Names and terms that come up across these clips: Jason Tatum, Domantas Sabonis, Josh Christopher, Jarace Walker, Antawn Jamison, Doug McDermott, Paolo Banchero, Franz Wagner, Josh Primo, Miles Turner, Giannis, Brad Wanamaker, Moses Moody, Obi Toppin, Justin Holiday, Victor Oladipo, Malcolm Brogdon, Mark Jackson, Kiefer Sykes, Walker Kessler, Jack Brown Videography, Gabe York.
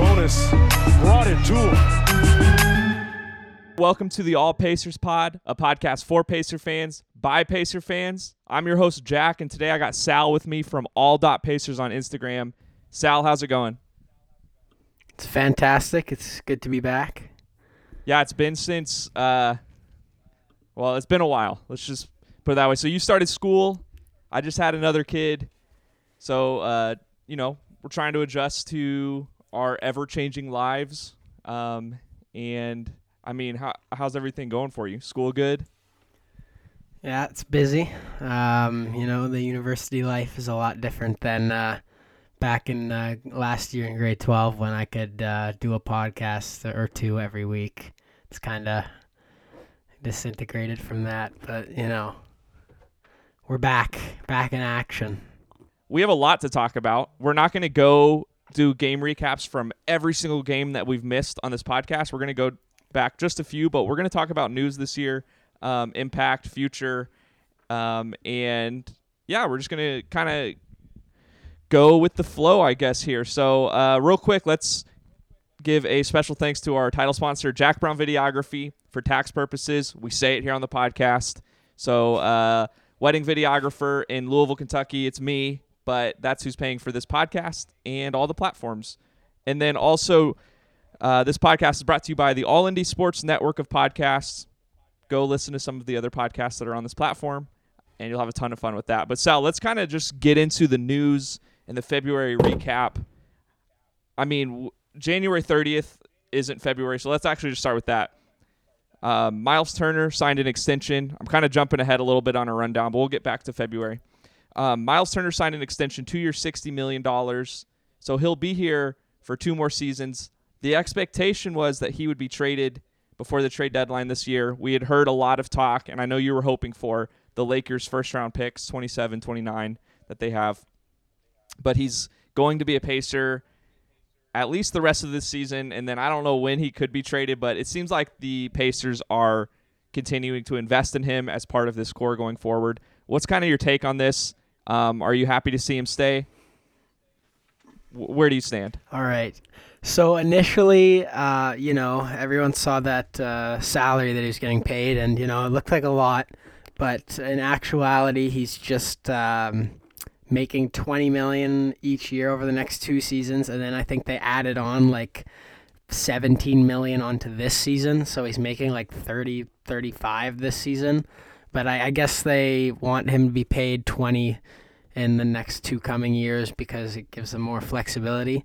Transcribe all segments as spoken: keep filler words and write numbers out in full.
Sabonis brought it to him. Welcome to the All Pacers Pod, a podcast for Pacer fans, by Pacer fans. I'm your host, Jack, and today I got Sal with me from all dot pacers on Instagram. Sal, how's it going? It's fantastic. It's good to be back. Yeah, it's been since, uh, well, it's been a while. Let's just put it that way. So you started school. I just had another kid. So, uh, you know, we're trying to adjust to our ever-changing lives. Um, and, I mean, how, how's everything going for you? School good? Yeah, it's busy. Um, you know, the university life is a lot different than uh, back in uh, last year in grade twelve when I could uh, do a podcast or two every week. It's kind of disintegrated from that. But, you know, we're back, back in action. We have a lot to talk about. We're not going to go do game recaps from every single game that we've missed on this podcast. We're going to go back just a few, but we're going to talk about news this year, um, impact, future, um, and, yeah, we're just going to kind of go with the flow, I guess, here. So uh, real quick, let's give a special thanks to our title sponsor, Jack Brown Videography, for tax purposes. We say it here on the podcast. So uh, wedding videographer in Louisville, Kentucky, it's me. But that's who's paying for this podcast and all the platforms. And then also, uh, this podcast is brought to you by the All Indy Sports Network of podcasts. Go listen to some of the other podcasts that are on this platform, and you'll have a ton of fun with that. But, Sal, let's kind of just get into the news and the February recap. I mean, w- January thirtieth isn't February, so let's actually just start with that. Uh, Miles Turner signed an extension. I'm kind of jumping ahead a little bit on a rundown, but we'll get back to February. Um, Miles Turner signed an extension, two years, sixty million dollars. So he'll be here for two more seasons. The expectation was that he would be traded before the trade deadline this year. We had heard a lot of talk, and I know you were hoping for the Lakers' first-round picks, twenty-seven, twenty-nine, that they have. But he's going to be a Pacer at least the rest of this season, and then I don't know when he could be traded, but it seems like the Pacers are continuing to invest in him as part of this core going forward. What's kind of your take on this? Um, are you happy to see him stay? W- where do you stand? All right. So initially, uh, you know, everyone saw that uh, salary that he was getting paid, and, you know, it looked like a lot. But in actuality, he's just um, making twenty million dollars each year over the next two seasons. And then I think they added on like seventeen million dollars onto this season. So he's making like thirty, thirty-five this season. But I, I guess they want him to be paid twenty in the next two coming years because it gives them more flexibility.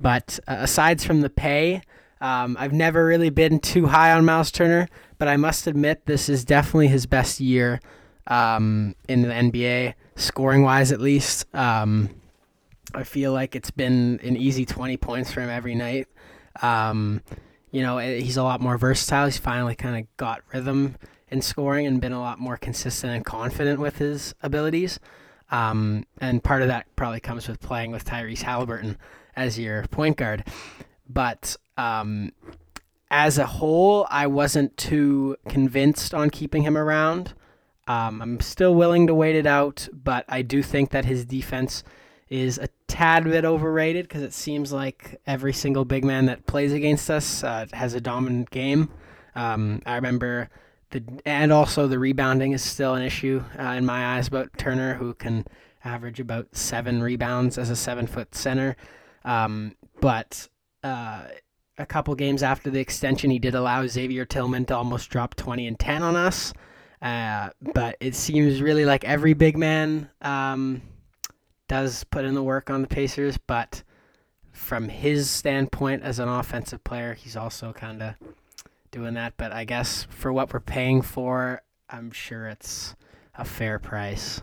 But uh, aside from the pay, um, I've never really been too high on Miles Turner, but I must admit this is definitely his best year um, in the N B A, scoring-wise at least. Um, I feel like it's been an easy twenty points for him every night. Um, you know, he's a lot more versatile. He's finally kind of got rhythm and scoring and been a lot more consistent and confident with his abilities. Um, and part of that probably comes with playing with Tyrese Haliburton as your point guard. But um, as a whole, I wasn't too convinced on keeping him around. Um, I'm still willing to wait it out, but I do think that his defense is a tad bit overrated because it seems like every single big man that plays against us uh, has a dominant game. Um, I remember... The, and also the rebounding is still an issue uh, in my eyes about Turner, who can average about seven rebounds as a seven-foot center. Um, but uh, a couple games after the extension, he did allow Xavier Tillman to almost drop twenty and ten on us. Uh, but it seems really like every big man um, does put in the work on the Pacers. But from his standpoint as an offensive player, he's also kind of... doing that, but I guess for what we're paying for, I'm sure it's a fair price.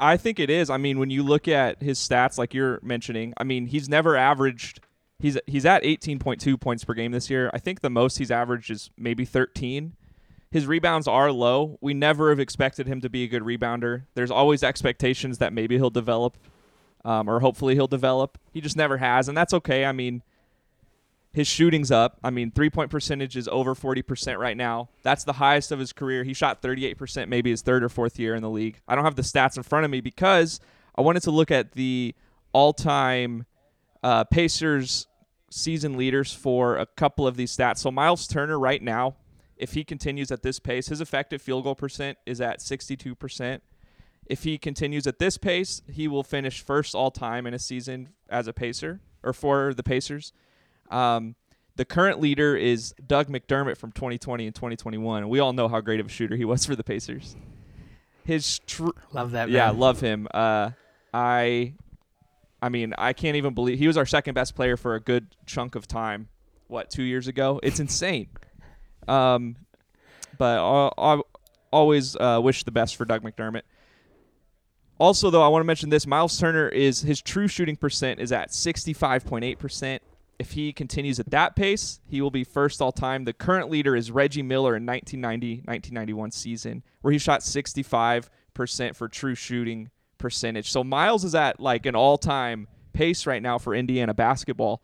I think it is. I mean, when you look at his stats, like you're mentioning, I mean, he's never averaged. He's he's at eighteen point two points per game this year. I think the most he's averaged is maybe thirteen. His rebounds are low. We never have expected him to be a good rebounder. There's always expectations that maybe he'll develop, um, or hopefully he'll develop. He just never has, and that's okay. I mean. His shooting's up. I mean, three-point percentage is over forty percent right now. That's the highest of his career. He shot thirty-eight percent maybe his third or fourth year in the league. I don't have the stats in front of me because I wanted to look at the all-time uh, Pacers season leaders for a couple of these stats. So Miles Turner right now, if he continues at this pace, his effective field goal percent is at sixty-two percent. If he continues at this pace, he will finish first all time in a season as a Pacer, or for the Pacers. Um, the current leader is Doug McDermott from twenty twenty and twenty twenty-one. We all know how great of a shooter he was for the Pacers. His tr- love that man. Yeah, love him. Uh, I, I mean, I can't even believe he was our second best player for a good chunk of time. What, two years ago? It's insane. Um, but I, I always uh, wish the best for Doug McDermott. Also, though, I want to mention this. Miles Turner, is his true shooting percent is at sixty-five point eight percent. If he continues at that pace, he will be first all time. The current leader is Reggie Miller in nineteen ninety, nineteen ninety-one season, where he shot sixty-five percent for true shooting percentage. So Miles is at like an all-time pace right now for Indiana basketball.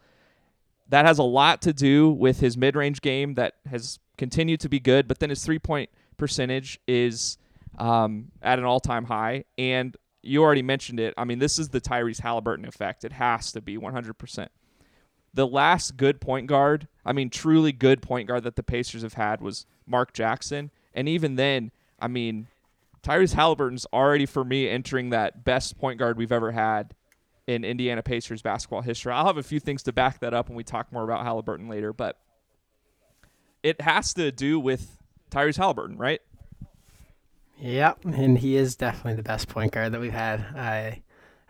That has a lot to do with his mid-range game that has continued to be good, but then his three-point percentage is um, at an all-time high. And you already mentioned it. I mean, this is the Tyrese Haliburton effect. It has to be one hundred percent. The last good point guard, I mean, truly good point guard that the Pacers have had was Mark Jackson. And even then, I mean, Tyrese Haliburton's already, for me, entering that best point guard we've ever had in Indiana Pacers basketball history. I'll have a few things to back that up when we talk more about Haliburton later, but it has to do with Tyrese Haliburton, right? Yep, and he is definitely the best point guard that we've had. I,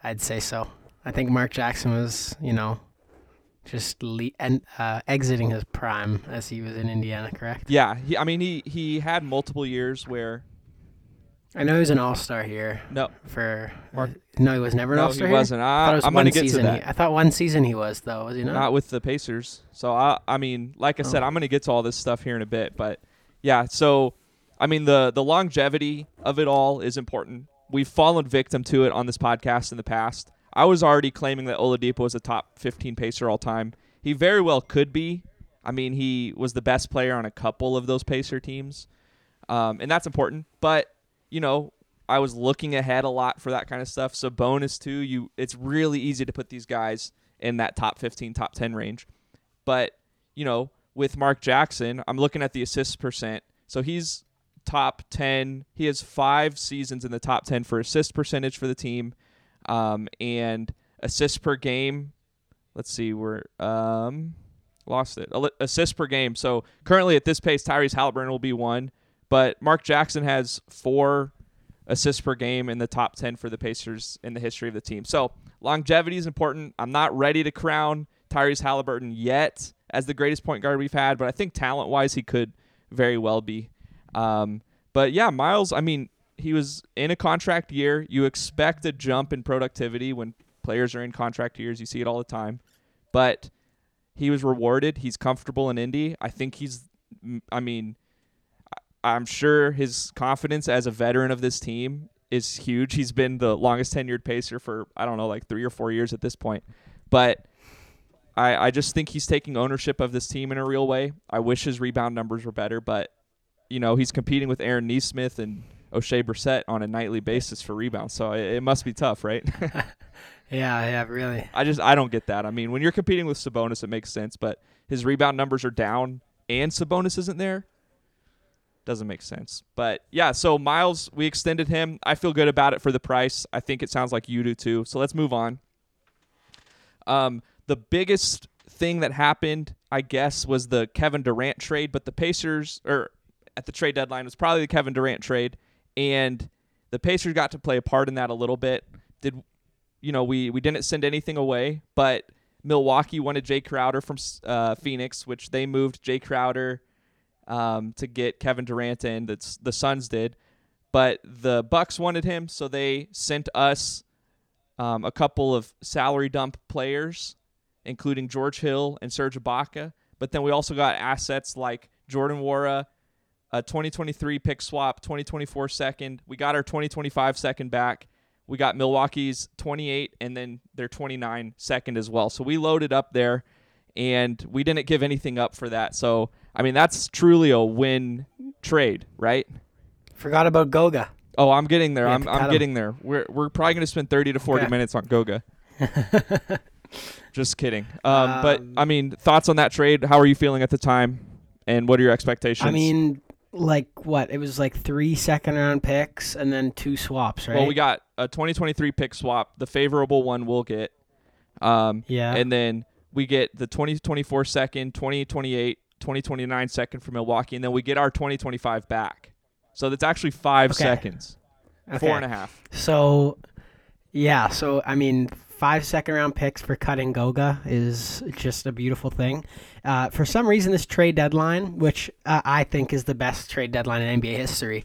I'd say so. I think Mark Jackson was, you know, just le- and, uh, exiting his prime as he was in Indiana, correct? Yeah, he, I mean, he, he had multiple years where... I know he was an all-star here. No. For Mark, no, he was never an no, all-star he here? Wasn't. I, I was I'm going to get to that. He, I thought one season he was, though. Was he not? Not with the Pacers. So, I I mean, like I oh. said, I'm going to get to all this stuff here in a bit. But, yeah, so, I mean, the, the longevity of it all is important. We've fallen victim to it on this podcast in the past. I was already claiming that Oladipo was a top fifteen Pacer all time. He very well could be. I mean, he was the best player on a couple of those Pacer teams. Um, and that's important. But... you know, I was looking ahead a lot for that kind of stuff. So bonus too, you it's really easy to put these guys in that top fifteen, top ten range. But, you know, with Mark Jackson, I'm looking at the assist percent. So he's top ten. He has five seasons in the top ten for assist percentage for the team. Um, and assists per game. Let's see, we're um, lost it. Assists per game. So currently at this pace, Tyrese Haliburton will be one. But Mark Jackson has four assists per game in the top ten for the Pacers in the history of the team. So longevity is important. I'm not ready to crown Tyrese Haliburton yet as the greatest point guard we've had, but I think talent-wise he could very well be. Um, but, yeah, Miles, I mean, he was in a contract year. You expect a jump in productivity when players are in contract years. You see it all the time. But he was rewarded. He's comfortable in Indy. I think he's – I mean – I'm sure his confidence as a veteran of this team is huge. He's been the longest tenured Pacer for, I don't know, like three or four years at this point. But I, I just think he's taking ownership of this team in a real way. I wish his rebound numbers were better, but, you know, he's competing with Aaron Nesmith and O'Shea Brissett on a nightly basis for rebounds, so it, it must be tough, right? yeah, yeah, really. I just I don't get that. I mean, when you're competing with Sabonis, it makes sense, but his rebound numbers are down and Sabonis isn't there. Doesn't make sense. But yeah, so Miles, we extended him. I feel good about it for the price. I think it sounds like you do too. So let's move on. Um, the biggest thing that happened, I guess, was the Kevin Durant trade, but the Pacers, or at the trade deadline, was probably the Kevin Durant trade. And the Pacers got to play a part in that a little bit. Did, you know, we, we didn't send anything away, but Milwaukee wanted Jay Crowder from uh, Phoenix, which they moved Jay Crowder Um, to get Kevin Durant in. That's the Suns did, but the Bucks wanted him, so they sent us um, a couple of salary dump players, including George Hill and Serge Ibaka. But then we also got assets like Jordan Nwora, a twenty twenty-three pick swap, twenty twenty-four second. We got our twenty twenty-five second back. We got Milwaukee's twenty-eight and then their twenty-nine second as well. So we loaded up there, and we didn't give anything up for that. So I mean, that's truly a win trade, right? Forgot about Goga. Oh, I'm getting there. I'm I'm him. getting there. We're we're probably going to spend thirty to forty okay. minutes on Goga. Just kidding. Um, um, but, I mean, thoughts on that trade? How are you feeling at the time? And what are your expectations? I mean, like what? It was like three second-round picks and then two swaps, right? Well, we got a twenty twenty-three pick swap. The favorable one we'll get. Um, yeah. And then we get the twenty twenty-four second, twenty twenty-eight, twenty twenty-nine second for Milwaukee, and then we get our twenty twenty-five back. So that's actually five okay. seconds. Okay. Four and a half. So, yeah. So, I mean, five second-round picks for cutting Goga is just a beautiful thing. Uh, for some reason, this trade deadline, which uh, I think is the best trade deadline in N B A history,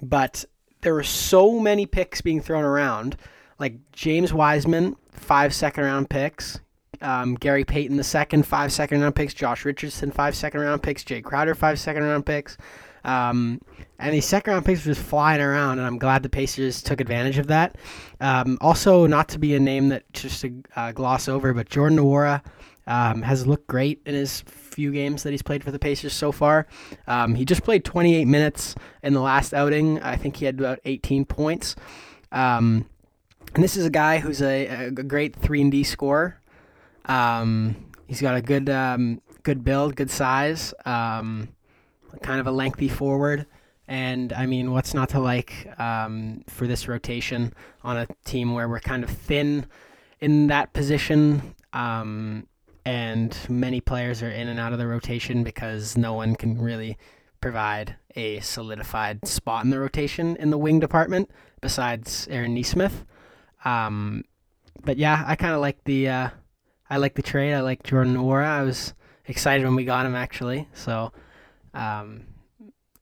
but there were so many picks being thrown around, like James Wiseman, five second-round picks, um, Gary Payton the second, five second-round picks, Josh Richardson, five second-round picks, Jay Crowder, five second-round picks. Um, and these second-round picks were just flying around, and I'm glad the Pacers took advantage of that. Um, also, not to be a name that just to uh, gloss over, but Jordan Nwora um, has looked great in his few games that he's played for the Pacers so far. Um, he just played twenty-eight minutes in the last outing. I think he had about eighteen points. Um, and this is a guy who's a, a great three and D scorer. Um, he's got a good, um, good build, good size. Um... kind of a lengthy forward, and I mean, what's not to like um, for this rotation on a team where we're kind of thin in that position, um, and many players are in and out of the rotation because no one can really provide a solidified spot in the rotation in the wing department besides Aaron Nesmith. Um, but yeah, I kind of like the uh, I like the trade. I like Jordan Nwora. I was excited when we got him actually, so. Um,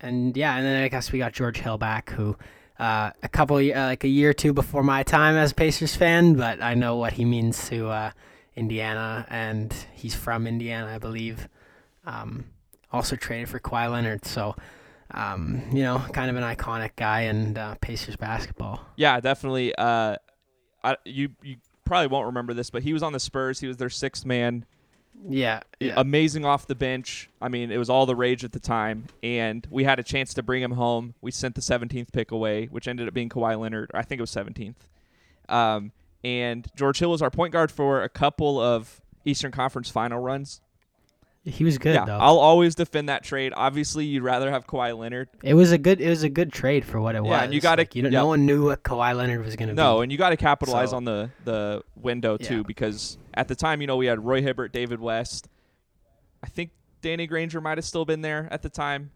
and yeah, and then I guess we got George Hill back, who uh, a couple of, uh, like a year or two before my time as a Pacers fan, but I know what he means to uh, Indiana, and he's from Indiana, I believe. Um, also traded for Kawhi Leonard, so um, you know, kind of an iconic guy in uh, Pacers basketball. Yeah, definitely. Uh, I, you you probably won't remember this, but he was on the Spurs. He was their sixth man. Yeah, yeah, amazing off the bench. I mean, it was all the rage at the time, and we had a chance to bring him home. We sent the seventeenth pick away, which ended up being Kawhi Leonard. Or I think it was seventeenth. Um, and George Hill was our point guard for a couple of Eastern Conference final runs. He was good, yeah, though. I'll always defend that trade. Obviously, you'd rather have Kawhi Leonard. It was a good It was a good trade for what it yeah, was. Yeah, and you got like, to... Yeah. No one knew what Kawhi Leonard was going to no, be. No, and you got to capitalize so, on the, the window, too, yeah. because at the time, you know, we had Roy Hibbert, David West. I think Danny Granger might have still been there at the time.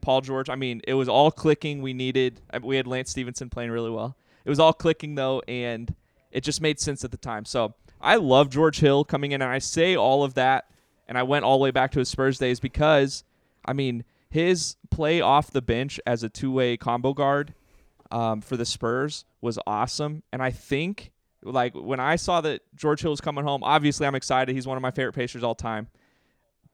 Paul George. I mean, it was all clicking. We needed... We had Lance Stevenson playing really well. It was all clicking, though, and it just made sense at the time. So I love George Hill coming in, and I say all of that. And I went all the way back to his Spurs days because, I mean, his play off the bench as a two-way combo guard um, for the Spurs was awesome. And I think, like, when I saw that George Hill was coming home, obviously I'm excited. He's one of my favorite Pacers all time.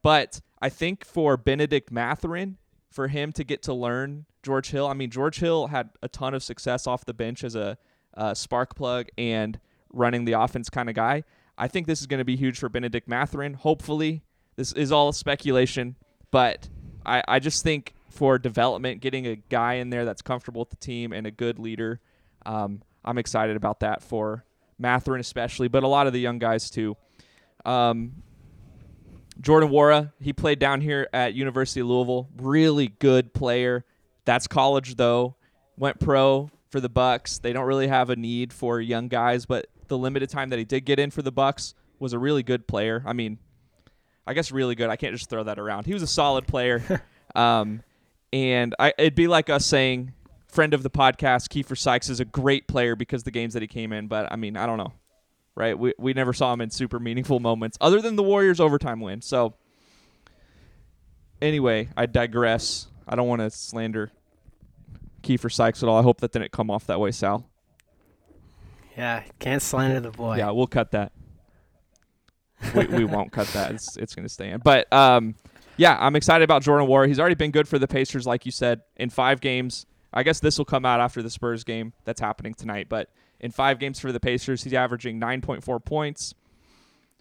But I think for Bennedict Mathurin, for him to get to learn George Hill, I mean, George Hill had a ton of success off the bench as a, a spark plug and running the offense kind of guy. I think this is going to be huge for Bennedict Mathurin. Hopefully. This is all speculation, but I, I just think for development, getting a guy in there that's comfortable with the team and a good leader, um, I'm excited about that for Mathurin especially, but a lot of the young guys too. Um, Jordan Nwora, he played down here at University of Louisville. Really good player. That's college though. Went pro for the Bucks. They don't really have a need for young guys, but the limited time that he did get in for the Bucks was a really good player. I mean, I guess really good. I can't just throw that around. He was a solid player. um, and I, it'd be like us saying, friend of the podcast, Kiefer Sykes is a great player because the games that he came in. But, I mean, I don't know, right? We we never saw him in super meaningful moments other than the Warriors overtime win. So, anyway, I digress. I don't want to slander Kiefer Sykes at all. I hope that didn't come off that way, Sal. Yeah, can't slander the boy. Yeah, we'll cut that. we, we won't cut that. It's it's going to stay in. But, um, yeah, I'm excited about Jordan Nwora. He's already been good for the Pacers, like you said, in five games. I guess this will come out after the Spurs game that's happening tonight. But in five games for the Pacers, he's averaging nine point four points,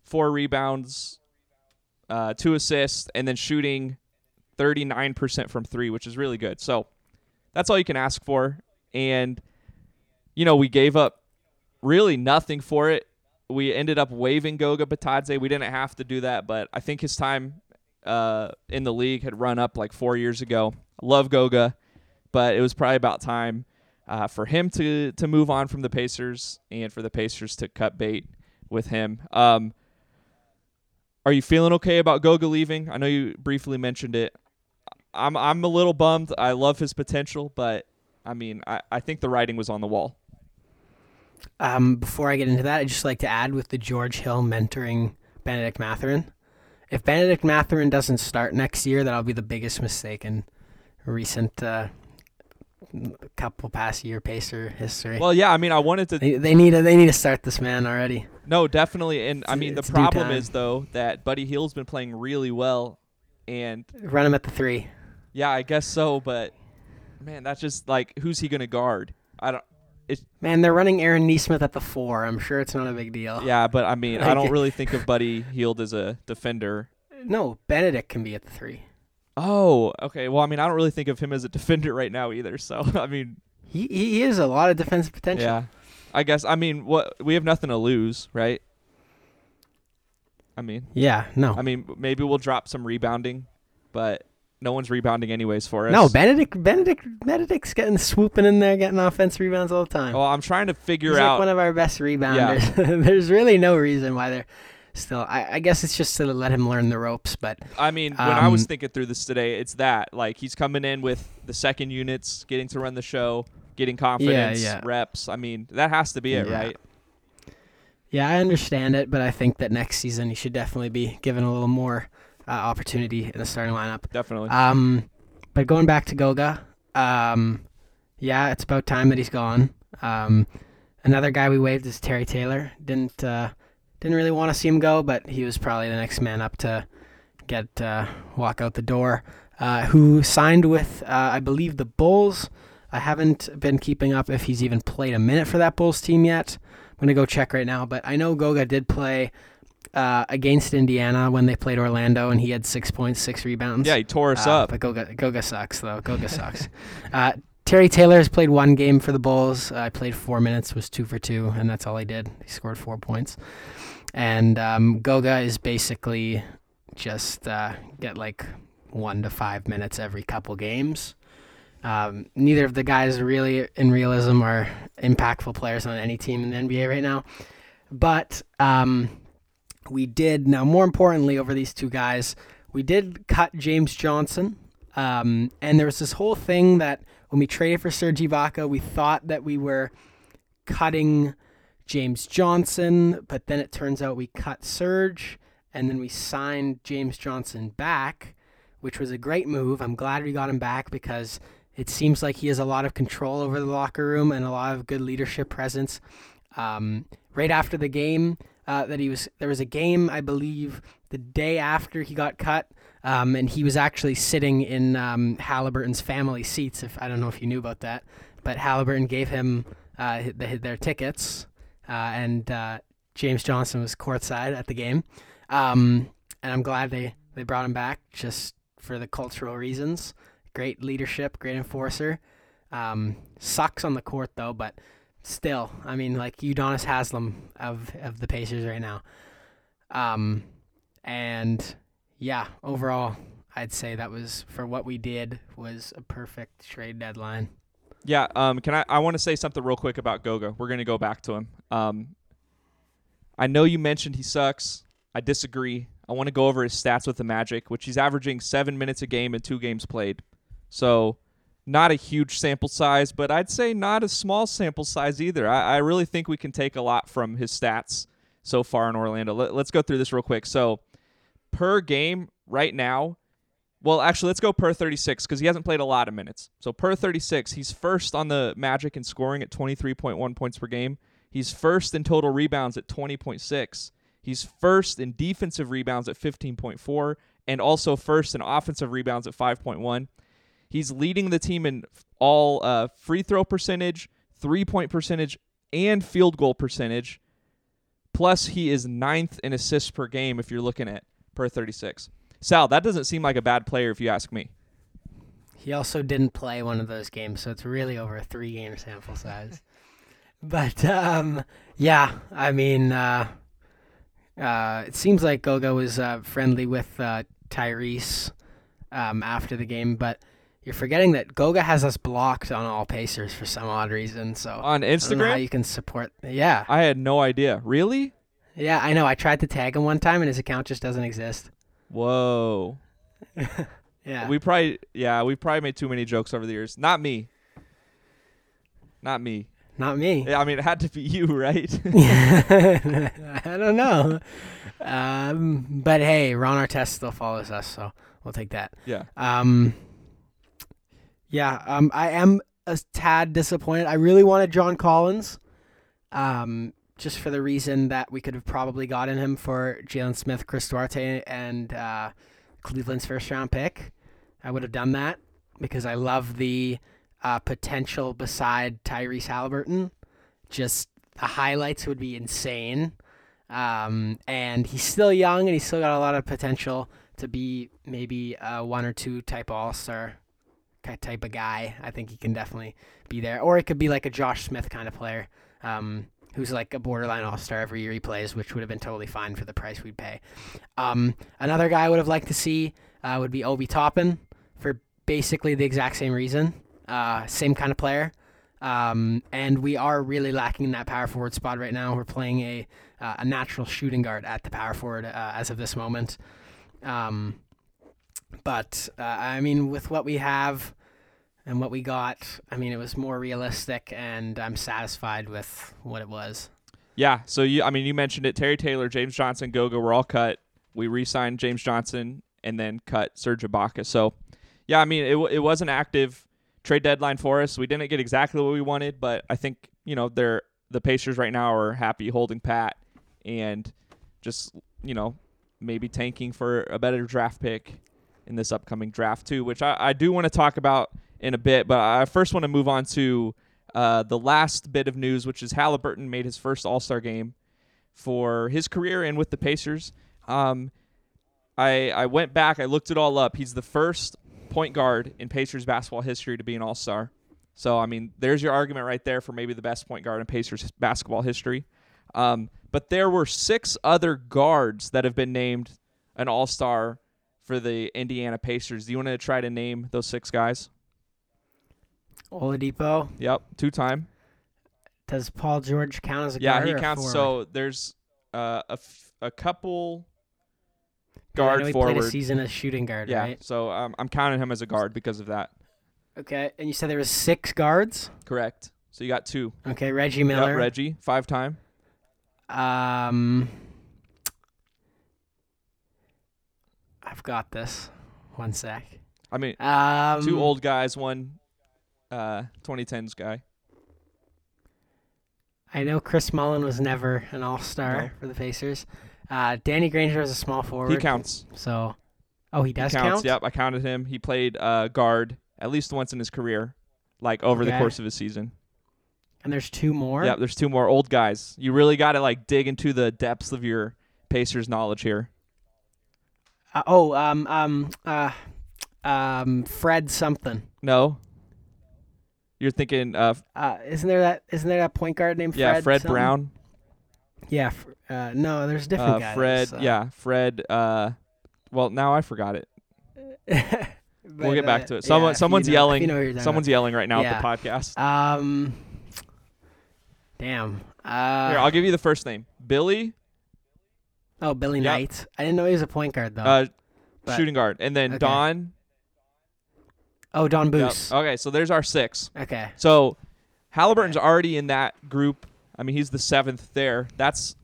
four rebounds, uh, two assists, and then shooting thirty-nine percent from three, which is really good. So that's all you can ask for. And, you know, we gave up really nothing for it. we ended up waiving Goga Bitadze. We didn't have to do that, but I think his time uh, in the league had run up like four years ago. Love Goga, but it was probably about time uh, for him to to move on from the Pacers and for the Pacers to cut bait with him. Um, are you feeling okay about Goga leaving? I know you briefly mentioned it. I'm I'm a little bummed. I love his potential, but I mean, I, I think the writing was on the wall. Um, before I get into that, I'd just like to add with the George Hill mentoring Bennedict Mathurin. If Bennedict Mathurin doesn't start next year, that'll be the biggest mistake in recent uh, couple past year Pacer history. Well, yeah, I mean, I wanted to. They, they need a, they need to start this man already. No, definitely, and it's, I mean, the problem is though that Buddy Hield's been playing really well, and run him at the three. Yeah, I guess so, but man, that's just like who's he gonna guard? I don't. It's, Man, they're running Aaron Nesmith at the four. I'm sure it's not a big deal. Yeah, but I mean, like, I don't really think of Buddy Hield as a defender. No, Bennedict can be at the three. Oh, okay. Well, I mean, I don't really think of him as a defender right now either. So, I mean. He he is a lot of defensive potential. Yeah, I guess. I mean, what we have nothing to lose, right? I mean. Yeah, no. I mean, maybe we'll drop some rebounding, but no one's rebounding anyways for us. No, Bennedict, Bennedict, Benedict's getting swooping in there, getting offense rebounds all the time. Well, I'm trying to figure He's out. He's like one of our best rebounders. Yeah. There's really no reason why they're still. I, I guess it's just to let him learn the ropes. But I mean, um, when I was thinking through this today, it's that like he's coming in with the second units, getting to run the show, getting confidence, yeah, yeah. reps. I mean, that has to be it, yeah. right? Yeah, I understand it, but I think that next season he should definitely be given a little more. Uh, opportunity in the starting lineup. Definitely. Um, but going back to Goga, um, yeah, it's about time that he's gone. Um, another guy we waived is Terry Taylor. Didn't uh, didn't really want to see him go, but he was probably the next man up to get uh, walk out the door. Uh, who signed with, uh, I believe, the Bulls. I haven't been keeping up if he's even played a minute for that Bulls team yet. I'm gonna go check right now, but I know Goga did play. Uh, against Indiana when they played Orlando, and he had six points, six rebounds. Yeah, he tore us uh, up. But Goga, Goga sucks, though. Goga sucks. Uh, Terry Taylor has played one game for the Bulls. I uh, played four minutes, was two for two, and that's all he did. He scored four points. And um, Goga is basically just uh, get like one to five minutes every couple games. Um, neither of the guys really, in realism, are impactful players on any team in the N B A right now. But um, we did, now more importantly over these two guys, we did cut James Johnson, um, and there was this whole thing that when we traded for Serge Ibaka, we thought that we were cutting James Johnson, but then it turns out we cut Serge, and then we signed James Johnson back, which was a great move. I'm glad we got him back because it seems like he has a lot of control over the locker room and a lot of good leadership presence. Um, right after the game, Uh, that he was, there was a game, I believe, the day after he got cut, um, and he was actually sitting in um, Haliburton's family seats. If I don't know if you knew about that, but Haliburton gave him uh, the, their tickets, uh, and uh, James Johnson was courtside at the game, um, and I'm glad they, they brought him back just for the cultural reasons. Great leadership, great enforcer. Um, sucks on the court though, but. Still, I mean, like Udonis Haslem of, of the Pacers right now. Um, and, yeah, overall, I'd say that was, for what we did, was a perfect trade deadline. Yeah, um, can I, I want to say something real quick about Goga. We're going to go back to him. Um, I know you mentioned he sucks. I disagree. I want to go over his stats with the Magic, which he's averaging seven minutes a game and two games played. So not a huge sample size, but I'd say not a small sample size either. I, I really think we can take a lot from his stats so far in Orlando. Let, let's go through this real quick. So per game right now, well, actually, let's go per thirty-six because he hasn't played a lot of minutes. So per thirty-six, he's first on the Magic in scoring at twenty-three point one points per game. He's first in total rebounds at twenty point six. He's first in defensive rebounds at fifteen point four and also first in offensive rebounds at five point one. He's leading the team in all uh, free throw percentage, three-point percentage, and field goal percentage. Plus, he is ninth in assists per game if you're looking at per thirty-six. Sal, that doesn't seem like a bad player if you ask me. He also didn't play one of those games, so it's really over a three-game sample size. But, um, yeah, I mean, uh, uh, it seems like Goga was uh, friendly with uh, Tyrese um, after the game, but you're forgetting that Goga has us blocked on All Pacers for some odd reason. So on Instagram? I don't know how you can support. Yeah. I had no idea. Really? Yeah, I know. I tried to tag him one time, and his account just doesn't exist. Whoa. Yeah. We probably, yeah, we probably made too many jokes over the years. Not me. Not me. Not me. Yeah, I mean, it had to be you, right? I don't know. Um, but hey, Ron Artest still follows us, so we'll take that. Yeah. Um. Yeah. Um. I am a tad disappointed. I really wanted John Collins, um, just for the reason that we could have probably gotten him for Jalen Smith, Chris Duarte, and uh, Cleveland's first round pick. I would have done that because I love the uh, potential beside Tyrese Haliburton. Just the highlights would be insane. Um, and he's still young and he's still got a lot of potential to be maybe a one or two type all-star type of guy. I think he can definitely be there. Or it could be like a Josh Smith kind of player um, who's like a borderline all-star every year he plays, which would have been totally fine for the price we'd pay. Um, another guy I would have liked to see uh, would be Obi Toppin for basically the exact same reason. Uh, same kind of player. Um, and we are really lacking in that power forward spot right now. We're playing a uh, a natural shooting guard at the power forward uh, as of this moment. Um, but, uh, I mean, with what we have and what we got, I mean, it was more realistic, and I'm satisfied with what it was. Yeah, so, you, I mean, you mentioned it. Terry Taylor, James Johnson, Goga were all cut. We re-signed James Johnson and then cut Serge Ibaka. So, yeah, I mean, it it was an active trade deadline for us. We didn't get exactly what we wanted, but I think, you know, they're the Pacers right now are happy holding pat and just, you know, maybe tanking for a better draft pick in this upcoming draft too, which I, I do want to talk about in a bit, but I first want to move on to uh, the last bit of news, which is Haliburton made his first All-Star game for his career and with the Pacers. Um, I I went back, I looked it all up. He's the first point guard in Pacers basketball history to be an all-star. So, I mean, there's your argument right there for maybe the best point guard in Pacers basketball history. Um, but there were six other guards that have been named an all-star for the Indiana Pacers. Do you want to try to name those six guys? Oladipo. Yep, two-time. Does Paul George count as a yeah, guard? Yeah, he counts. So there's uh, a, f- a couple... guard, I know he forward. Played a season as shooting guard, yeah, right? So um, I'm counting him as a guard because of that. Okay, and you said there was six guards? Correct. So you got two. Okay, Reggie Miller. Yep, Reggie, five-time. Um, I've got this. One sec. I mean, um, two old guys, one uh, twenty tens guy. I know Chris Mullin was never an all-star no. for the Pacers. Uh, Danny Granger is a small forward. He counts. So, oh, he does he counts, count? Yep, I counted him. He played uh, guard at least once in his career, like over okay. the course of his season. And there's two more? Yep, there's two more old guys. You really got to like dig into the depths of your Pacers knowledge here. Uh, oh, um, um, uh, um, Fred something. No. You're thinking of... Uh, isn't there that? Isn't there that point guard named yeah, Fred? Yeah, Fred something? Brown. Yeah, uh, no, there's different uh, guys. Fred, so. yeah, Fred. Uh, well, now I forgot it. but, we'll get back uh, to it. Someone, yeah, someone's you know, yelling. You know someone's about. yelling right now yeah. at the podcast. Um, damn. Uh, Here, I'll give you the first name, Billy. Oh, Billy yep. Knight. I didn't know he was a point guard though. Uh, but, shooting guard, and then okay. Don. Oh, Don Boos. Yep. Okay, so there's our six. Okay. So, Haliburton's okay. already in that group. I mean, he's the seventh there. That's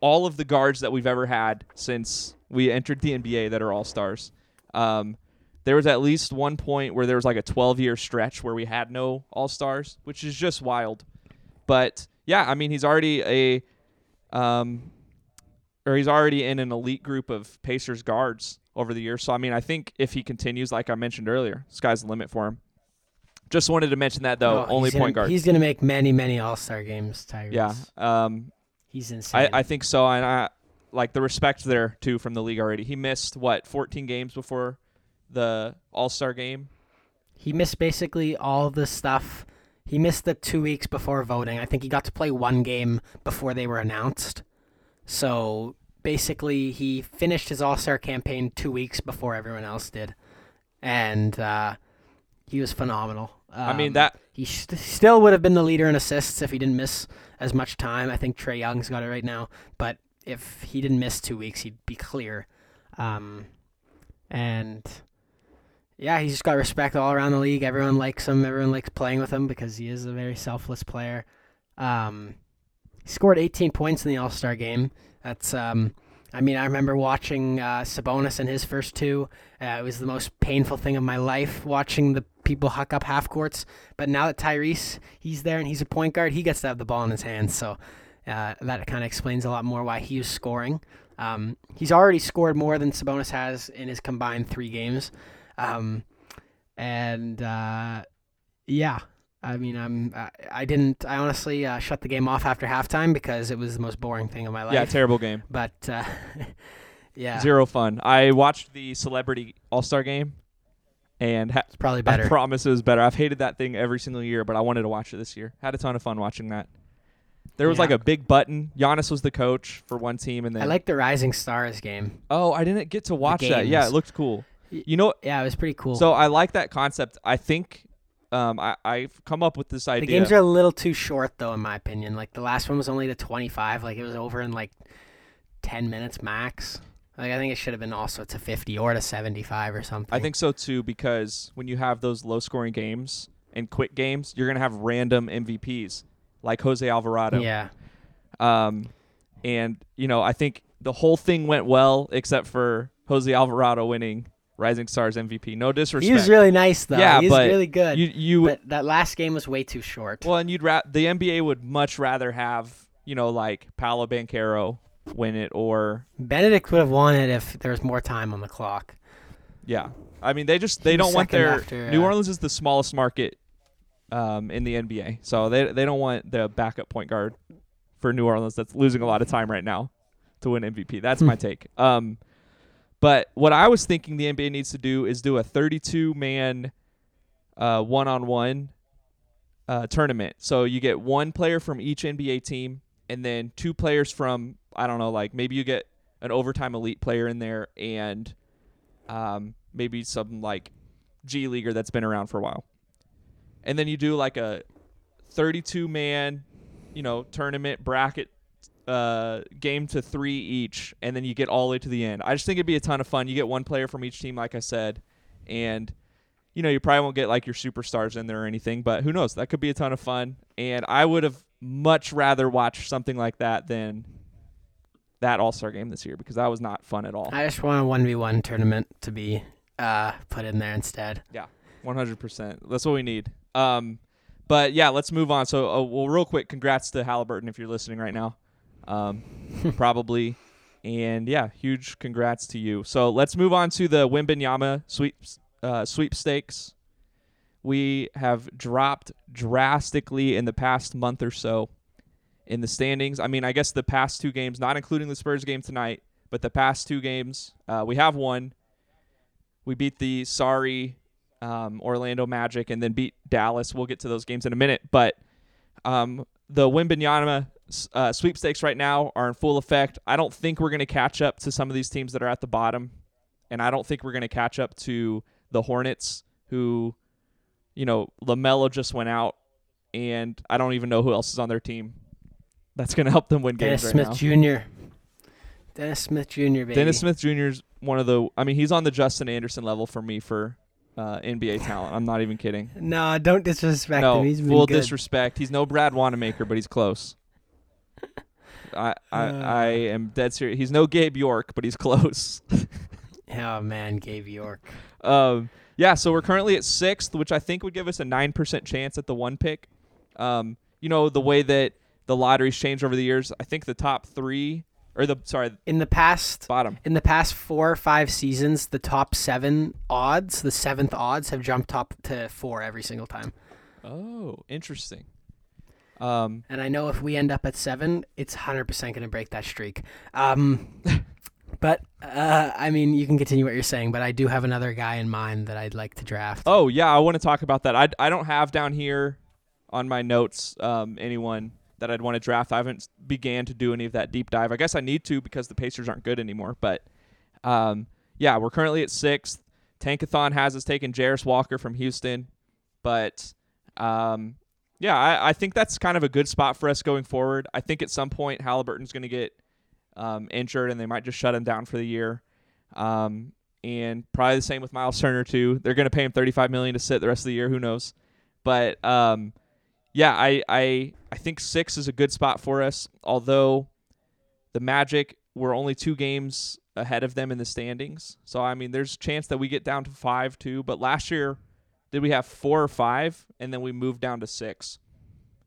all of the guards that we've ever had since we entered the N B A that are all-stars. Um, there was at least one point where there was like a twelve-year stretch where we had no all-stars, which is just wild. But, yeah, I mean, he's already a um, – or he's already in an elite group of Pacers guards over the years. So, I mean, I think if he continues, like I mentioned earlier, sky's the limit for him. Just wanted to mention that, though. No, only point guard. He's going to make many, many All-Star games, Tyrese. Yeah. Um, he's insane. I, I think so. And I like the respect there, too, from the league already. He missed, what, fourteen games before the All-Star game? He missed basically all the stuff He missed the two weeks before voting. I think he got to play one game before they were announced. So basically, he finished his All-Star campaign two weeks before everyone else did. And uh, he was phenomenal. Um, I mean, that... He st- still would have been the leader in assists if he didn't miss as much time. I think Trae Young's got it right now. But if he didn't miss two weeks, he'd be clear. Um, and... Yeah, he's just got respect all around the league. Everyone likes him. Everyone likes playing with him because he is a very selfless player. Um, he scored eighteen points in the All-Star game. That's, um, I mean, I remember watching uh, Sabonis in his first two. Uh, it was the most painful thing of my life, watching the people huck up half courts. But now that Tyrese, he's there and he's a point guard, he gets to have the ball in his hands. So uh, that kind of explains a lot more why he was scoring. Um, he's already scored more than Sabonis has in his combined three games. Um, and, uh, yeah, I mean, I'm, I, I didn't, I honestly, uh, shut the game off after halftime because it was the most boring thing of my life. Yeah. Terrible game. But, uh, yeah. Zero fun. I watched the Celebrity All-Star game and ha- it's probably better. I promise it was better. I've hated that thing every single year, but I wanted to watch it this year. Had a ton of fun watching that. There was yeah. like a big button. Giannis was the coach for one team. And then I like the Rising Stars game. Oh, I didn't get to watch that. Yeah. It looked cool. You know, yeah, it was pretty cool. So I like that concept. I think um, I, I've come up with this idea. The games are a little too short, though, in my opinion. Like, the last one was only the twenty-five. Like, it was over in, like, ten minutes max. Like, I think it should have been also to fifty or to seventy-five or something. I think so, too, because when you have those low-scoring games and quick games, you're going to have random M V Ps, like Jose Alvarado. Yeah. Um, and, you know, I think the whole thing went well except for Jose Alvarado winning Rising Stars M V P. No disrespect. He was really nice, though. Yeah, he was really good. You, you, but that last game was way too short. Well, and you'd ra- the N B A would much rather have, you know, like Paolo Banchero win it or... Bennedict would have won it if there was more time on the clock. Yeah. I mean, they just, they don't want their... After, New uh, Orleans is the smallest market um, in the N B A. So they they don't want the backup point guard for New Orleans that's losing a lot of time right now to win M V P. That's my take. Um But what I was thinking the N B A needs to do is do a thirty-two man uh, one-on-one uh, tournament. So you get one player from each N B A team and then two players from, I don't know, like maybe you get an overtime elite player in there and um, maybe some like G Leaguer that's been around for a while. And then you do like a thirty-two man, you know, tournament bracket Uh, game to three each, and then you get all the way to the end. I just think it'd be a ton of fun. You get one player from each team, like I said, and you know you probably won't get like your superstars in there or anything, but who knows? That could be a ton of fun. And I would have much rather watched something like that than that All-Star game this year because that was not fun at all. I just want a one v one tournament to be uh, put in there instead. Yeah, one hundred percent. That's what we need. Um, but yeah, let's move on. So, uh, well, real quick, congrats to Haliburton if you're listening right now. Um, probably. And yeah, huge congrats to you. So let's move on to the Wembanyama sweep, uh, sweepstakes. We have dropped drastically in the past month or so in the standings. I mean, I guess the past two games, not including the Spurs game tonight, but the past two games, uh, we have won. We beat the sorry, um, Orlando Magic and then beat Dallas. We'll get to those games in a minute, but, um, the Wembanyama Uh, sweepstakes right now are in full effect. I don't think we're going to catch up to some of these teams that are at the bottom, and I don't think we're going to catch up to the Hornets who, you know, LaMelo just went out, and I don't even know who else is on their team that's going to help them win games right now. Dennis Smith Junior Dennis Smith Junior, baby. Dennis Smith Junior is one of the – I mean, he's on the Justin Anderson level for me for – Uh, N B A talent. I'm not even kidding. No, don't disrespect no, him. He's been full good. Disrespect. He's no Brad Wanamaker, but he's close. I I, uh, I am dead serious. He's no Gabe York, but he's close. Oh man, Gabe York. Um, yeah. So we're currently at sixth, which I think would give us a nine percent chance at the one pick. Um, you know the way that the lottery's changed over the years. I think the top three. Or the sorry in the past bottom in the past four or five seasons, the top seven odds, the seventh odds have jumped up to four every single time. Oh, interesting. Um, and I know if we end up at seven, it's one hundred percent going to break that streak. Um, but uh, I mean, you can continue what you're saying, but I do have another guy in mind that I'd like to draft. Oh yeah, I want to talk about that. I I don't have down here on my notes um, anyone that I'd want to draft. I haven't began to do any of that deep dive. I guess I need to because the Pacers aren't good anymore. But, um, yeah, we're currently at sixth. Tankathon has us taking Jarace Walker from Houston. But, um, yeah, I, I think that's kind of a good spot for us going forward. I think at some point Haliburton's going to get um, injured, and they might just shut him down for the year. Um, and probably the same with Miles Turner, too. They're going to pay him thirty-five million dollars to sit the rest of the year. Who knows? But, um, yeah, I, I I think six is a good spot for us, although the Magic were only two games ahead of them in the standings. So, I mean, there's a chance that we get down to five, too. But last year, did we have four or five, and then we moved down to six.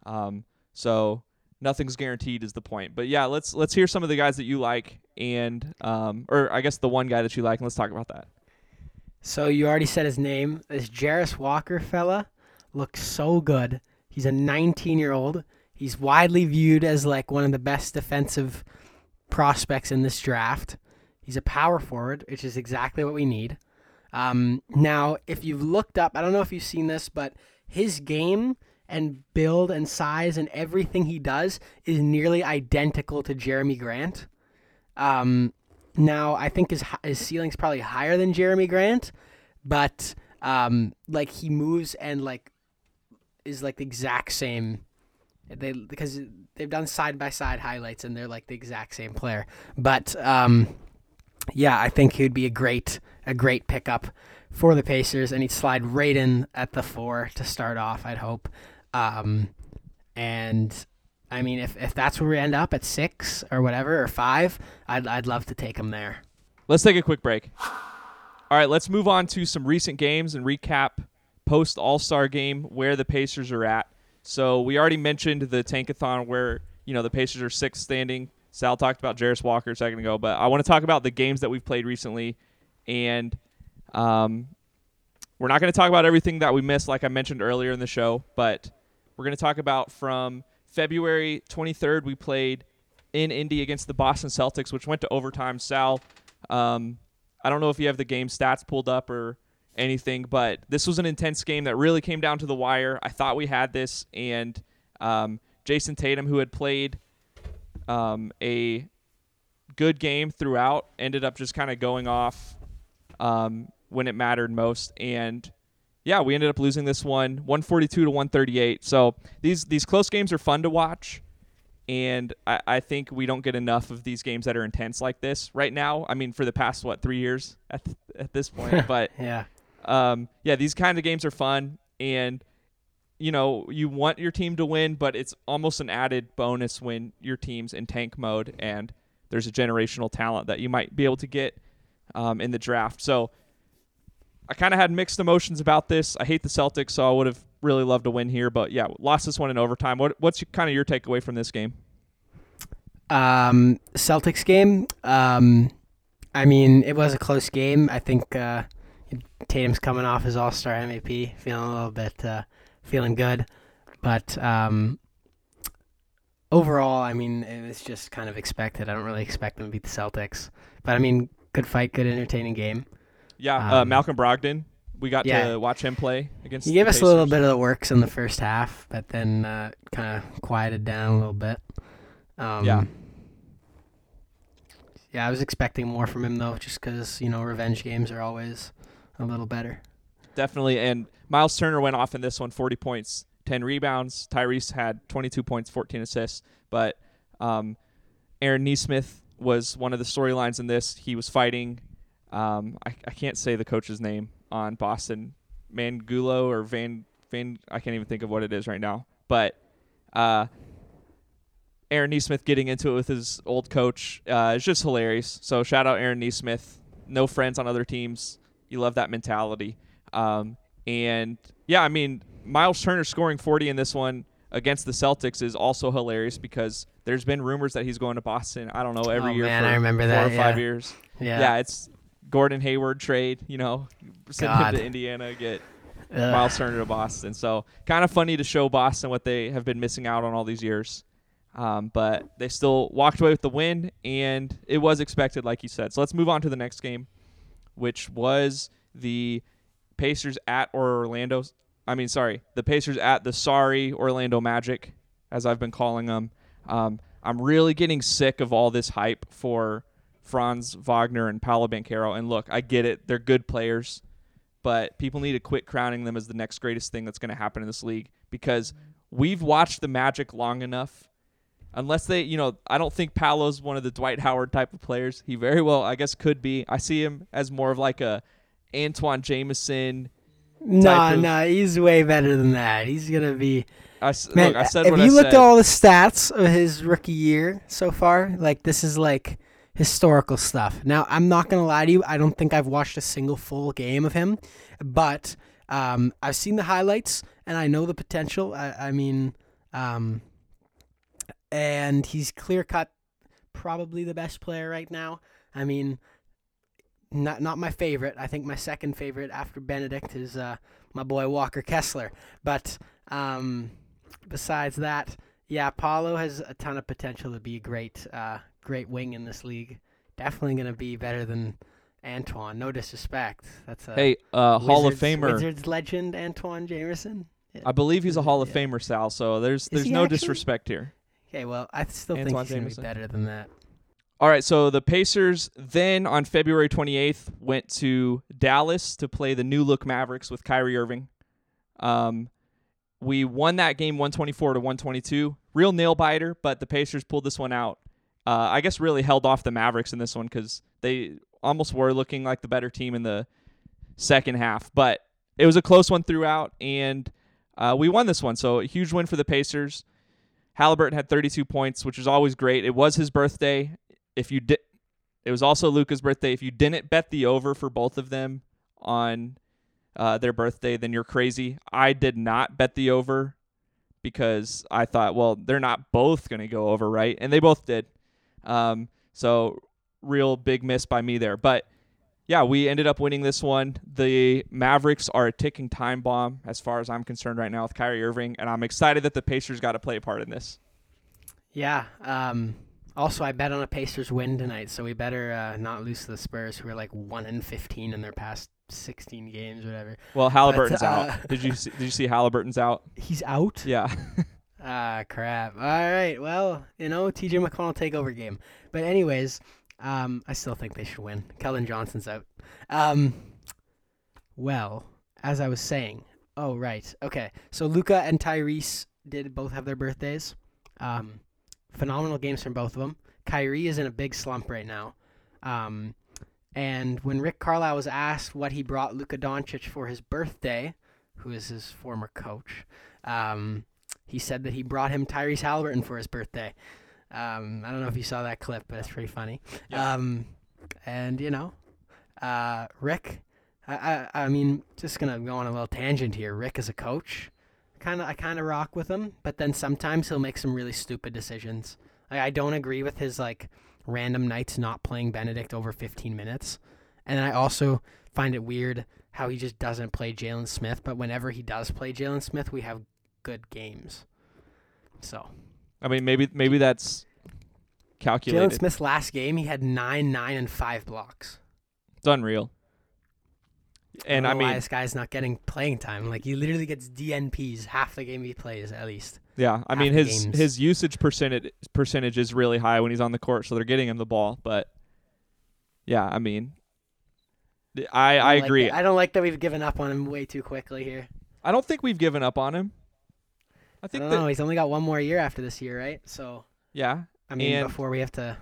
Um, so nothing's guaranteed is the point. But, yeah, let's let's hear some of the guys that you like and um, – or I guess the one guy that you like, and let's talk about that. So you already said his name. This Jarace Walker fella looks so good. He's a nineteen-year-old. He's widely viewed as, like, one of the best defensive prospects in this draft. He's a power forward, which is exactly what we need. Um, now, if you've looked up, I don't know if you've seen this, but his game and build and size and everything he does is nearly identical to Jerami Grant. Um, now, I think his, his ceiling's probably higher than Jerami Grant, but, um, like, he moves and, like, is like the exact same. They because they've done side by side highlights and they're like the exact same player. But um, yeah, I think he'd be a great a great pickup for the Pacers, and he'd slide right in at the four to start off. I'd hope. Um, and I mean, if if that's where we end up at six or whatever or five, I'd I'd love to take him there. Let's take a quick break. All right, let's move on to some recent games and recap post All-Star game where the Pacers are at. So we already mentioned the Tankathon where, you know, the Pacers are sixth standing. Sal talked about Jarace Walker a second ago, but I want to talk about the games that we've played recently. And um, we're not going to talk about everything that we missed, like I mentioned earlier in the show, but we're going to talk about from February twenty-third, we played in Indy against the Boston Celtics, which went to overtime. Sal, um, I don't know if you have the game stats pulled up or anything, but this was an intense game that really came down to the wire. I thought we had this, and um, Jason Tatum, who had played um, a good game throughout, ended up just kind of going off um, when it mattered most. And yeah, we ended up losing this one, one forty-two to one thirty-eight. So these these close games are fun to watch, and I, I think we don't get enough of these games that are intense like this right now. I mean, for the past what three years at th- at this point, but yeah. Um, yeah, these kind of games are fun, and, you know, you want your team to win, but it's almost an added bonus when your team's in tank mode and there's a generational talent that you might be able to get um, in the draft. So I kind of had mixed emotions about this. I hate the Celtics, so I would have really loved to win here, but yeah, lost this one in overtime. What, what's kind of your takeaway from this game? Um, Celtics game? Um, I mean, it was a close game. I think... Uh, Tatum's coming off his All-Star M V P, feeling a little bit, uh, feeling good. But um, overall, I mean, it was just kind of expected. I don't really expect them to beat the Celtics. But, I mean, good fight, good entertaining game. Yeah, um, uh, Malcolm Brogdon, we got yeah. to watch him play against the Pacers. He gave us a little bit of the works in the first half, but then uh, kind of quieted down a little bit. Um, yeah. Yeah, I was expecting more from him, though, just because, you know, revenge games are always a little better. Definitely. And Miles Turner went off in this one, forty points, ten rebounds. Tyrese had twenty-two points, fourteen assists. But um, Aaron Nesmith was one of the storylines in this. He was fighting. Um, I, I can't say the coach's name on Boston. Mangulo or Van, Van – I can't even think of what it is right now. But uh, Aaron Nesmith getting into it with his old coach uh, is just hilarious. So shout out Aaron Nesmith. No friends on other teams. You love that mentality. Um, and, yeah, I mean, Miles Turner scoring forty in this one against the Celtics is also hilarious because there's been rumors that he's going to Boston, I don't know, every oh, year man, for I remember four that, or yeah. five years. Yeah. yeah, it's Gordon Hayward trade, you know, send God. him to Indiana, get Ugh. Miles Turner to Boston. So kind of funny to show Boston what they have been missing out on all these years. Um, but they still walked away with the win, and it was expected, like you said. So let's move on to the next game, which was the Pacers at Orlando. I I mean, sorry, the Pacers at the sorry Orlando Magic, as I've been calling them. Um, I'm really getting sick of all this hype for Franz Wagner and Paolo Banchero. And look, I get it. They're good players, but people need to quit crowning them as the next greatest thing that's going to happen in this league, because we've watched the Magic long enough. Unless they, you know, I don't think Paolo's one of the Dwight Howard type of players. He very well, I guess, could be. I see him as more of like a Antawn Jamison. No, nah, no, nah, he's way better than that. He's going to be. I, man, look, I said if what you I looked said. At all the stats of his rookie year so far, like, this is like historical stuff. Now, I'm not going to lie to you. I don't think I've watched a single full game of him, but um, I've seen the highlights and I know the potential. I, I mean, um, and he's clear-cut probably the best player right now. I mean, not not my favorite. I think my second favorite after Bennedict is uh, my boy Walker Kessler, but Um, besides that, yeah, Paolo has a ton of potential to be a great, uh, great wing in this league. Definitely going to be better than Antawn. No disrespect. That's a hey, uh, Wizards, Hall of Famer, Wizards legend Antawn Jamison. I believe he's a Hall of yeah. Famer, Sal. So there's there's no actually? disrespect here. Okay, well, I still Antawn think he's going to be better than that. All right, so the Pacers then on February twenty-eighth went to Dallas to play the New Look Mavericks with Kyrie Irving. Um. We won that game one twenty-four to one twenty-two. Real nail-biter, but the Pacers pulled this one out. Uh, I guess really held off the Mavericks in this one because they almost were looking like the better team in the second half. But it was a close one throughout, and uh, we won this one. So a huge win for the Pacers. Haliburton had thirty-two points, which is always great. It was his birthday. If you di- It was also Luka's birthday. If you didn't bet the over for both of them on Uh, their birthday, then you're crazy. I did not bet the over because I thought, well, they're not both going to go over, right? And they both did. Um, so real big miss by me there. But, yeah, we ended up winning this one. The Mavericks are a ticking time bomb as far as I'm concerned right now with Kyrie Irving, and I'm excited that the Pacers got to play a part in this. Yeah. Um, also, I bet on a Pacers win tonight, so we better uh, not lose to the Spurs, who are like one and fifteen in their past sixteen games, whatever. Well, Halliburton's but, uh, out. Did you see, did you see Halliburton's out? He's out? Yeah. ah, crap. All right. Well, you know, T J McConnell takeover game. But anyways, um, I still think they should win. Kellen Johnson's out. Um, well, as I was saying, oh, right. Okay. So Luka and Tyrese did both have their birthdays. Um, phenomenal games from both of them. Kyrie is in a big slump right now. Um, And when Rick Carlisle was asked what he brought Luka Doncic for his birthday, who is his former coach, um, he said that he brought him Tyrese Haliburton for his birthday. Um, I don't know if you saw that clip, but it's pretty funny. Yeah. Um, and, you know, uh, Rick, I, I I mean, just going to go on a little tangent here. Rick is a coach. Kinda, I kind of rock with him, but then sometimes he'll make some really stupid decisions. I, I don't agree with his, like, random nights not playing Bennedict over fifteen minutes. And I also find it weird how he just doesn't play Jalen Smith, but whenever he does play Jalen Smith, we have good games. So, I mean, maybe maybe that's calculated. Jalen Smith's last game, he had nine, nine, and five blocks. It's unreal. And I, don't I know mean, why this guy's not getting playing time? Like, he literally gets D N Ps half the game he plays, at least. Yeah, I half mean his games. his usage percentage percentage is really high when he's on the court, so they're getting him the ball. But yeah, I mean, I I, I like agree. That. I don't like that we've given up on him way too quickly here. I don't think we've given up on him. I think I don't that, know. He's only got one more year after this year, right? So yeah, I mean, and before we have to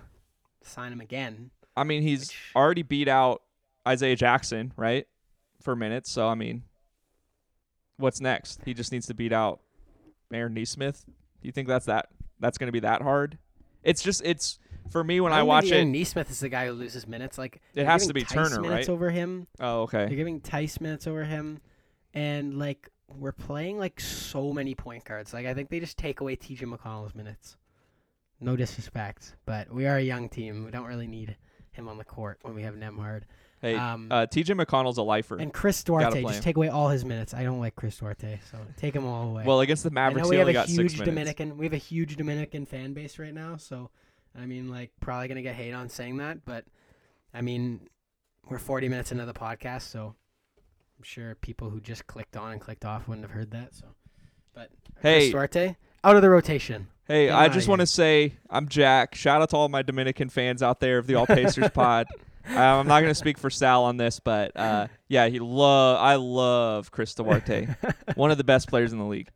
sign him again. I mean, he's which... already beat out Isaiah Jackson, right? For minutes, so I mean, what's next? He just needs to beat out Aaron Nesmith. Do you think that's that? That's going to be that hard? It's just it's for me when I, I watch it. Aaron Nesmith is the guy who loses minutes. Like it has to be Tice Turner, minutes right? Over him. Oh, okay. You're giving Tice minutes over him, and like we're playing like so many point guards. Like I think they just take away T J McConnell's minutes. No disrespect, but we are a young team. We don't really need him on the court when we have Nemhard. Hey, um, uh, T J McConnell's a lifer. And Chris Duarte, just him. Take away all his minutes. I don't like Chris Duarte, so take him all away. Well, against the Mavericks, he only got six minutes. Dominican, we have a huge Dominican fan base right now, so, I mean, like, probably going to get hate on saying that, but, I mean, we're forty minutes into the podcast, so I'm sure people who just clicked on and clicked off wouldn't have heard that. So, but hey, Chris Duarte, out of the rotation. Hey, Get I just want to say I'm Jack. Shout out to all my Dominican fans out there of the All Pacers Pod. um, I'm not going to speak for Sal on this, but uh, yeah, he love. I love Chris Duarte, one of the best players in the league.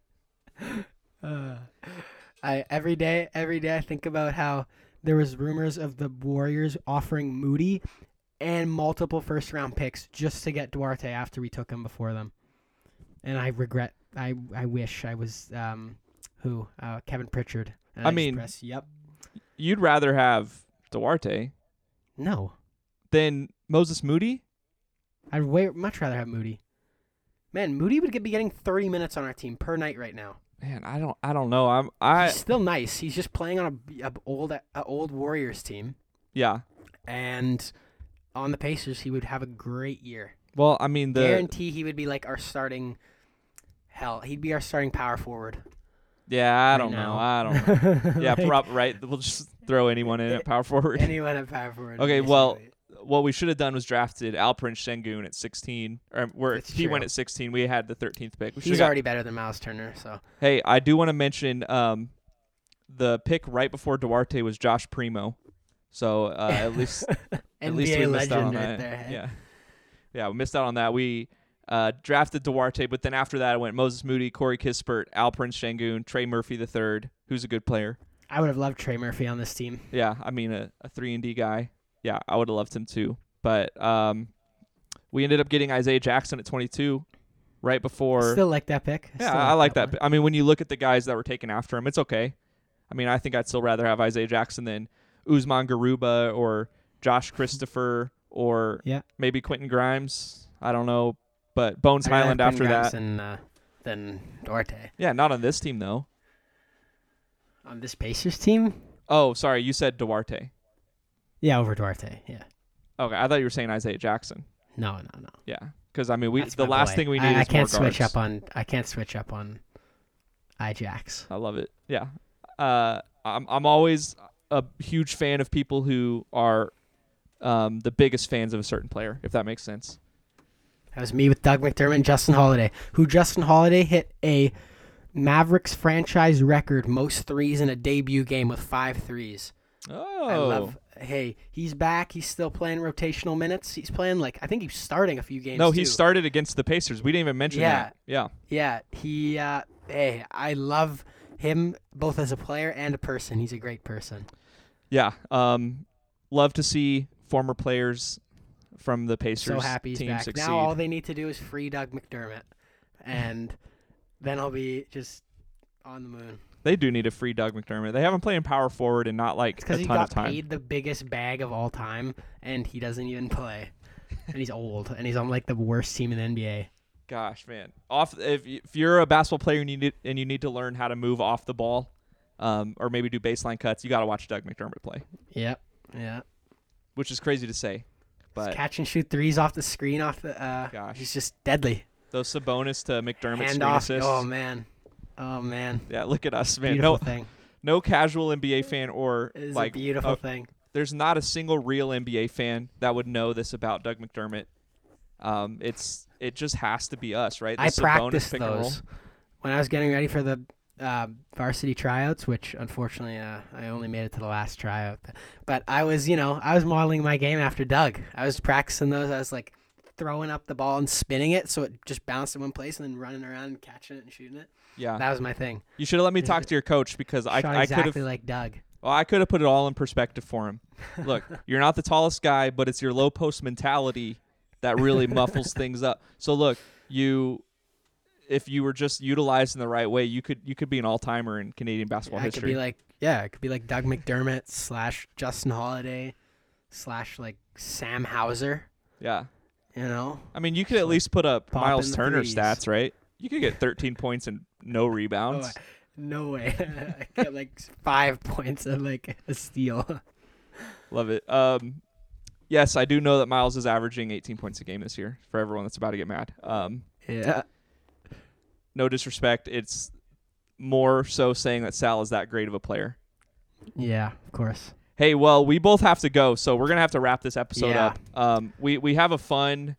Uh, I every day, every day I think about how there was rumors of the Warriors offering Moody and multiple first-round picks just to get Duarte after we took him before them. And I regret, I, I wish I was, um, who? Uh, Kevin Pritchard. I, I mean, press, yep. You'd rather have Duarte. No. Than Moses Moody? I'd way much rather have Moody. Man, Moody would be getting thirty minutes on our team per night right now. Man, I don't, I don't know. I'm, I. He's still nice. He's just playing on a, a old, a old Warriors team. Yeah. And on the Pacers, he would have a great year. Well, I mean, the guarantee he would be like our starting. Hell, he'd be our starting power forward. Yeah, I don't know. I don't know. Yeah, like, prop right. We'll just throw anyone in at power forward. Anyone at power forward. Okay, basically. Well, what we should have done was drafted Alperen Sengun at sixteen. Or where he true. went at sixteen. We had the thirteenth pick. We He's already got... better than Miles Turner. So hey, I do want to mention um, the pick right before Duarte was Josh Primo. So uh, at least at least we missed out on right that. There, yeah, yeah, we missed out on that. We uh, drafted Duarte, but then after that, I went Moses Moody, Corey Kispert, Alperen Sengun, Trey Murphy the third, who's a good player. I would have loved Trey Murphy on this team. Yeah, I mean a, a three and D guy. Yeah, I would have loved him too. But um, we ended up getting Isaiah Jackson at twenty-two, right before. I still like that pick. I yeah, like I like that. that I mean, when you look at the guys that were taken after him, it's okay. I mean, I think I'd still rather have Isaiah Jackson than Uzman Garuba or Josh Christopher or yeah. maybe Quentin Grimes. I don't know. But Bones Highland after Grimes that. And, uh, then Duarte. Yeah, not on this team, though. On this Pacers team? Oh, sorry. You said Duarte. Yeah, over Duarte. Yeah. Okay. I thought you were saying Isaiah Jackson. No, no, no. Yeah. Because, I mean, we That's the last boy. thing we need I, is I can't more switch guards. up on I can't switch up on Ijax. I love it. Yeah. Uh, I'm I'm always a huge fan of people who are um, the biggest fans of a certain player, if that makes sense. That was me with Doug McDermott and Justin Holiday, who Justin Holiday hit a Mavericks franchise record most threes in a debut game with five threes. Oh. I love Hey, he's back. He's still playing rotational minutes. He's playing, like, I think he's starting a few games, No, he too. started against the Pacers. We didn't even mention yeah. that. Yeah. Yeah. He, uh, hey, I love him both as a player and a person. He's a great person. Yeah, um, love to see former players from the Pacers so happy he's team back. succeed. Now all they need to do is free Doug McDermott, and then I'll be just on the moon. They do need a free Doug McDermott. They haven't played in power forward and not like a ton of time. Because he got paid the biggest bag of all time, and he doesn't even play, and he's old, and he's on like the worst team in the N B A. Gosh, man, off if if you're a basketball player and you need and you need to learn how to move off the ball. Um, or maybe do baseline cuts. You got to watch Doug McDermott play. Yep, yeah. Which is crazy to say, but just catch and shoot threes off the screen, off the. Uh, Gosh, he's just deadly. Those Sabonis to McDermott screen assists. Oh man, oh man. Yeah, look at us, man. Beautiful no, thing. No casual N B A fan or it is like a beautiful uh, thing. There's not a single real N B A fan that would know this about Doug McDermott. Um, it's it just has to be us, right? The I Sabonis practiced pick those and roll. When I was getting ready for the. Uh, varsity tryouts, which unfortunately uh, I only made it to the last tryout. But I was, you know, I was modeling my game after Doug. I was practicing those. I was like throwing up the ball and spinning it so it just bounced in one place and then running around and catching it and shooting it. Yeah, that was my thing. You should have let me talk to your coach because I, I exactly could have like Doug. Well, I could have put it all in perspective for him. Look, you're not the tallest guy, but it's your low post mentality that really muffles things up. So look, you. If you were just utilized in the right way, you could you could be an all timer in Canadian basketball yeah, history. I could be like yeah, it could be like Doug McDermott slash Justin Holiday slash like Sam Hauser. Yeah, you know. I mean, you could at least put up Miles Turner threes. stats, right? You could get thirteen points and no rebounds. Oh, no way! I get like five points and like a steal. Love it. Um, yes, I do know that Miles is averaging eighteen points a game this year. For everyone that's about to get mad. Um, yeah. No disrespect, it's more so saying that Sal is that great of a player. Yeah, of course. Hey, well, we both have to go, so we're going to have to wrap this episode yeah. up. Um, we, we have a fun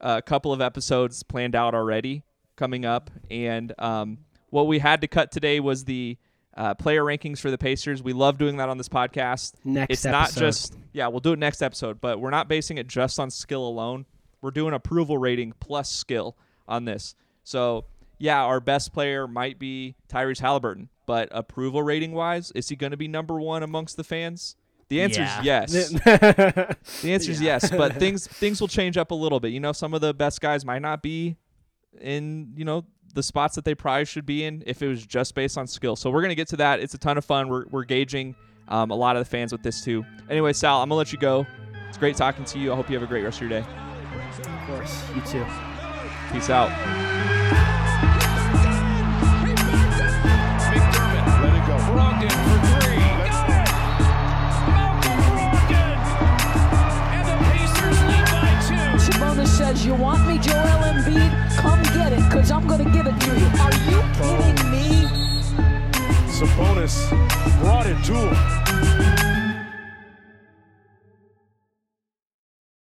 a couple of episodes planned out already coming up. And um, what we had to cut today was the uh, player rankings for the Pacers. We love doing that on this podcast. Next it's episode. It's not just, yeah, we'll do it next episode, but we're not basing it just on skill alone. We're doing approval rating plus skill on this. So, yeah, our best player might be Tyrese Haliburton, but approval rating-wise, is he going to be number one amongst the fans? The answer is yeah. yes. the answer is yeah. yes, but things things will change up a little bit. You know, some of the best guys might not be in, you know, the spots that they probably should be in if it was just based on skill. So we're going to get to that. It's a ton of fun. We're we're gauging um, a lot of the fans with this too. Anyway, Sal, I'm going to let you go. It's great talking to you. I hope you have a great rest of your day. Of course. You too. Peace out. Brogdon for three. Malcolm Brogdon. And the Pacers lead by two. Sabonis says, you want me, Joel Embiid? Come get it, because I'm going to give it to you. Are you kidding me? Sabonis brought it to him.